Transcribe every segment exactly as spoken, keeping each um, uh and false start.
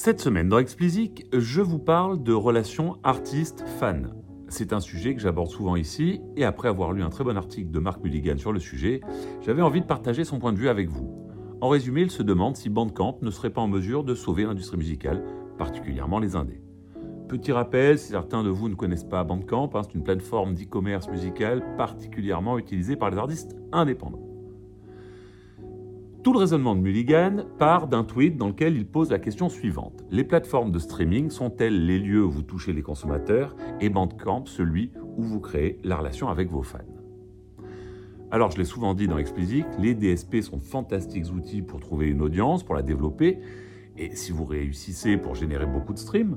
Cette semaine dans Explizik, je vous parle de relations artistes-fans. C'est un sujet que j'aborde souvent ici, et après avoir lu un très bon article de Mark Mulligan sur le sujet, j'avais envie de partager son point de vue avec vous. En résumé, il se demande si Bandcamp ne serait pas en mesure de sauver l'industrie musicale, particulièrement les indés. Petit rappel, si certains de vous ne connaissent pas Bandcamp, hein, c'est une plateforme d'e-commerce musical particulièrement utilisée par les artistes indépendants. Tout le raisonnement de Mulligan part d'un tweet dans lequel il pose la question suivante. Les plateformes de streaming sont-elles les lieux où vous touchez les consommateurs et Bandcamp celui où vous créez la relation avec vos fans ? Alors je l'ai souvent dit dans Explizik, les D S P sont de fantastiques outils pour trouver une audience, pour la développer, et si vous réussissez pour générer beaucoup de streams,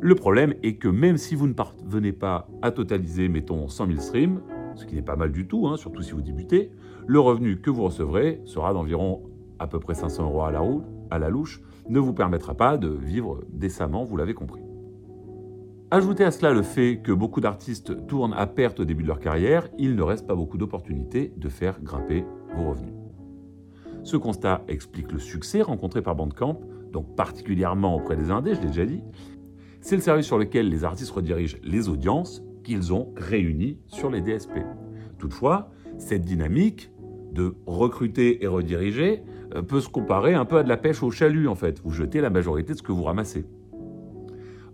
le problème est que même si vous ne parvenez pas à totaliser, mettons, cent mille streams, ce qui n'est pas mal du tout, hein, surtout si vous débutez, le revenu que vous recevrez sera d'environ à peu près cinq cents euros à la, roue, à la louche, ne vous permettra pas de vivre décemment, vous l'avez compris. Ajoutez à cela le fait que beaucoup d'artistes tournent à perte au début de leur carrière, il ne reste pas beaucoup d'opportunités de faire grimper vos revenus. Ce constat explique le succès rencontré par Bandcamp, donc particulièrement auprès des indés, je l'ai déjà dit. C'est le service sur lequel les artistes redirigent les audiences qu'ils ont réunies sur les D S P. Toutefois, cette dynamique de recruter et rediriger peut se comparer un peu à de la pêche au chalut en fait. Vous jetez la majorité de ce que vous ramassez.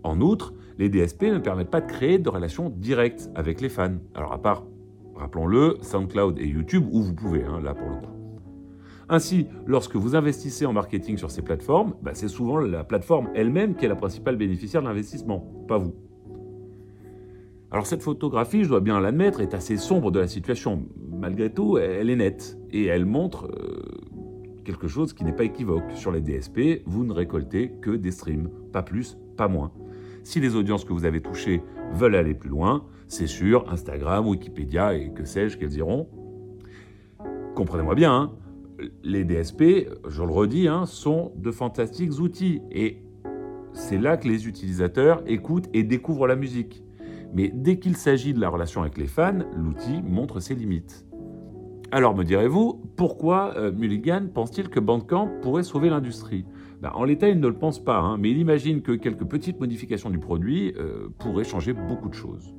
En outre, les D S P ne permettent pas de créer de relations directes avec les fans. Alors à part, rappelons-le, SoundCloud et YouTube où vous pouvez, hein, là pour le coup. Ainsi, lorsque vous investissez en marketing sur ces plateformes, bah c'est souvent la plateforme elle-même qui est la principale bénéficiaire de l'investissement, pas vous. Alors cette photographie, je dois bien l'admettre, est assez sombre de la situation. Malgré tout, elle est nette et elle montre euh, quelque chose qui n'est pas équivoque. Sur les D S P, vous ne récoltez que des streams, pas plus, pas moins. Si les audiences que vous avez touchées veulent aller plus loin, c'est sûr, Instagram, Wikipédia et que sais-je qu'elles iront. Comprenez-moi bien, hein. Les D S P, je le redis, hein, sont de fantastiques outils et c'est là que les utilisateurs écoutent et découvrent la musique. Mais dès qu'il s'agit de la relation avec les fans, l'outil montre ses limites. Alors me direz-vous, pourquoi euh, Mulligan pense-t-il que Bandcamp pourrait sauver l'industrie ? Ben, en l'état, il ne le pense pas, hein, mais il imagine que quelques petites modifications du produit euh, pourraient changer beaucoup de choses.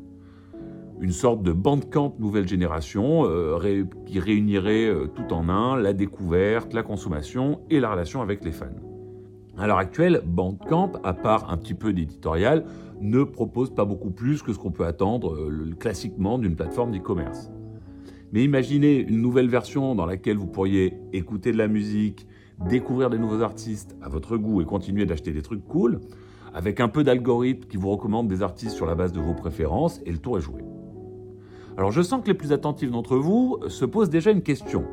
Une sorte de Bandcamp nouvelle génération euh, ré, qui réunirait euh, tout en un la découverte, la consommation et la relation avec les fans. À l'heure actuelle, Bandcamp, à part un petit peu d'éditorial, ne propose pas beaucoup plus que ce qu'on peut attendre euh, classiquement d'une plateforme d'e-commerce. Mais imaginez une nouvelle version dans laquelle vous pourriez écouter de la musique, découvrir des nouveaux artistes à votre goût et continuer d'acheter des trucs cool, avec un peu d'algorithme qui vous recommande des artistes sur la base de vos préférences et le tour est joué. Alors je sens que les plus attentifs d'entre vous se posent déjà une question.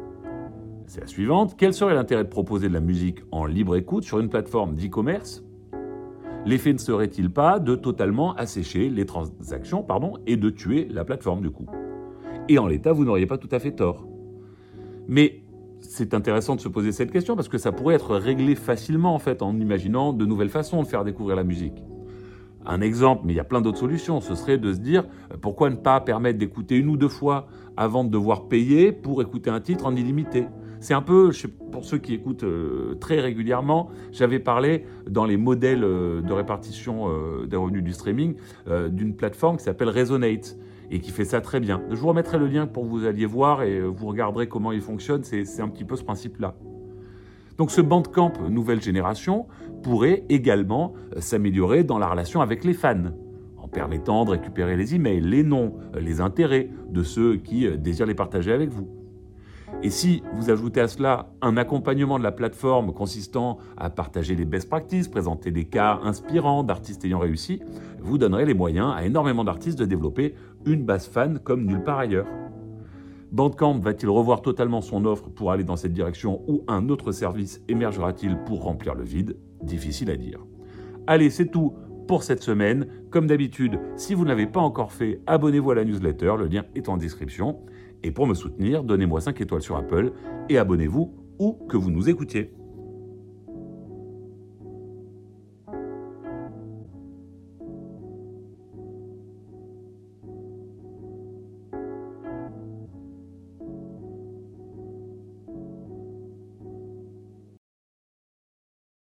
C'est la suivante, quel serait l'intérêt de proposer de la musique en libre écoute sur une plateforme d'e-commerce ? L'effet ne serait-il pas de totalement assécher les transactions pardon, et de tuer la plateforme du coup ? Et en l'état, vous n'auriez pas tout à fait tort. Mais c'est intéressant de se poser cette question parce que ça pourrait être réglé facilement en fait en imaginant de nouvelles façons de faire découvrir la musique. Un exemple, mais il y a plein d'autres solutions, ce serait de se dire pourquoi ne pas permettre d'écouter une ou deux fois avant de devoir payer pour écouter un titre en illimité. C'est un peu, je sais, pour ceux qui écoutent euh, très régulièrement, j'avais parlé dans les modèles euh, de répartition euh, des revenus du streaming euh, d'une plateforme qui s'appelle Resonate et qui fait ça très bien. Je vous remettrai le lien pour que vous alliez voir et vous regarderez comment il fonctionne, c'est, c'est un petit peu ce principe-là. Donc ce Bandcamp nouvelle génération pourrait également s'améliorer dans la relation avec les fans, en permettant de récupérer les emails, les noms, les intérêts de ceux qui désirent les partager avec vous. Et si vous ajoutez à cela un accompagnement de la plateforme consistant à partager les best practices, présenter des cas inspirants d'artistes ayant réussi, vous donnerez les moyens à énormément d'artistes de développer une base fan comme nulle part ailleurs. Bandcamp va-t-il revoir totalement son offre pour aller dans cette direction ou un autre service émergera-t-il pour remplir le vide ? Difficile à dire. Allez, c'est tout pour cette semaine. Comme d'habitude, si vous ne l'avez pas encore fait, abonnez-vous à la newsletter, le lien est en description. Et pour me soutenir, donnez-moi cinq étoiles sur Apple et abonnez-vous où que vous nous écoutiez.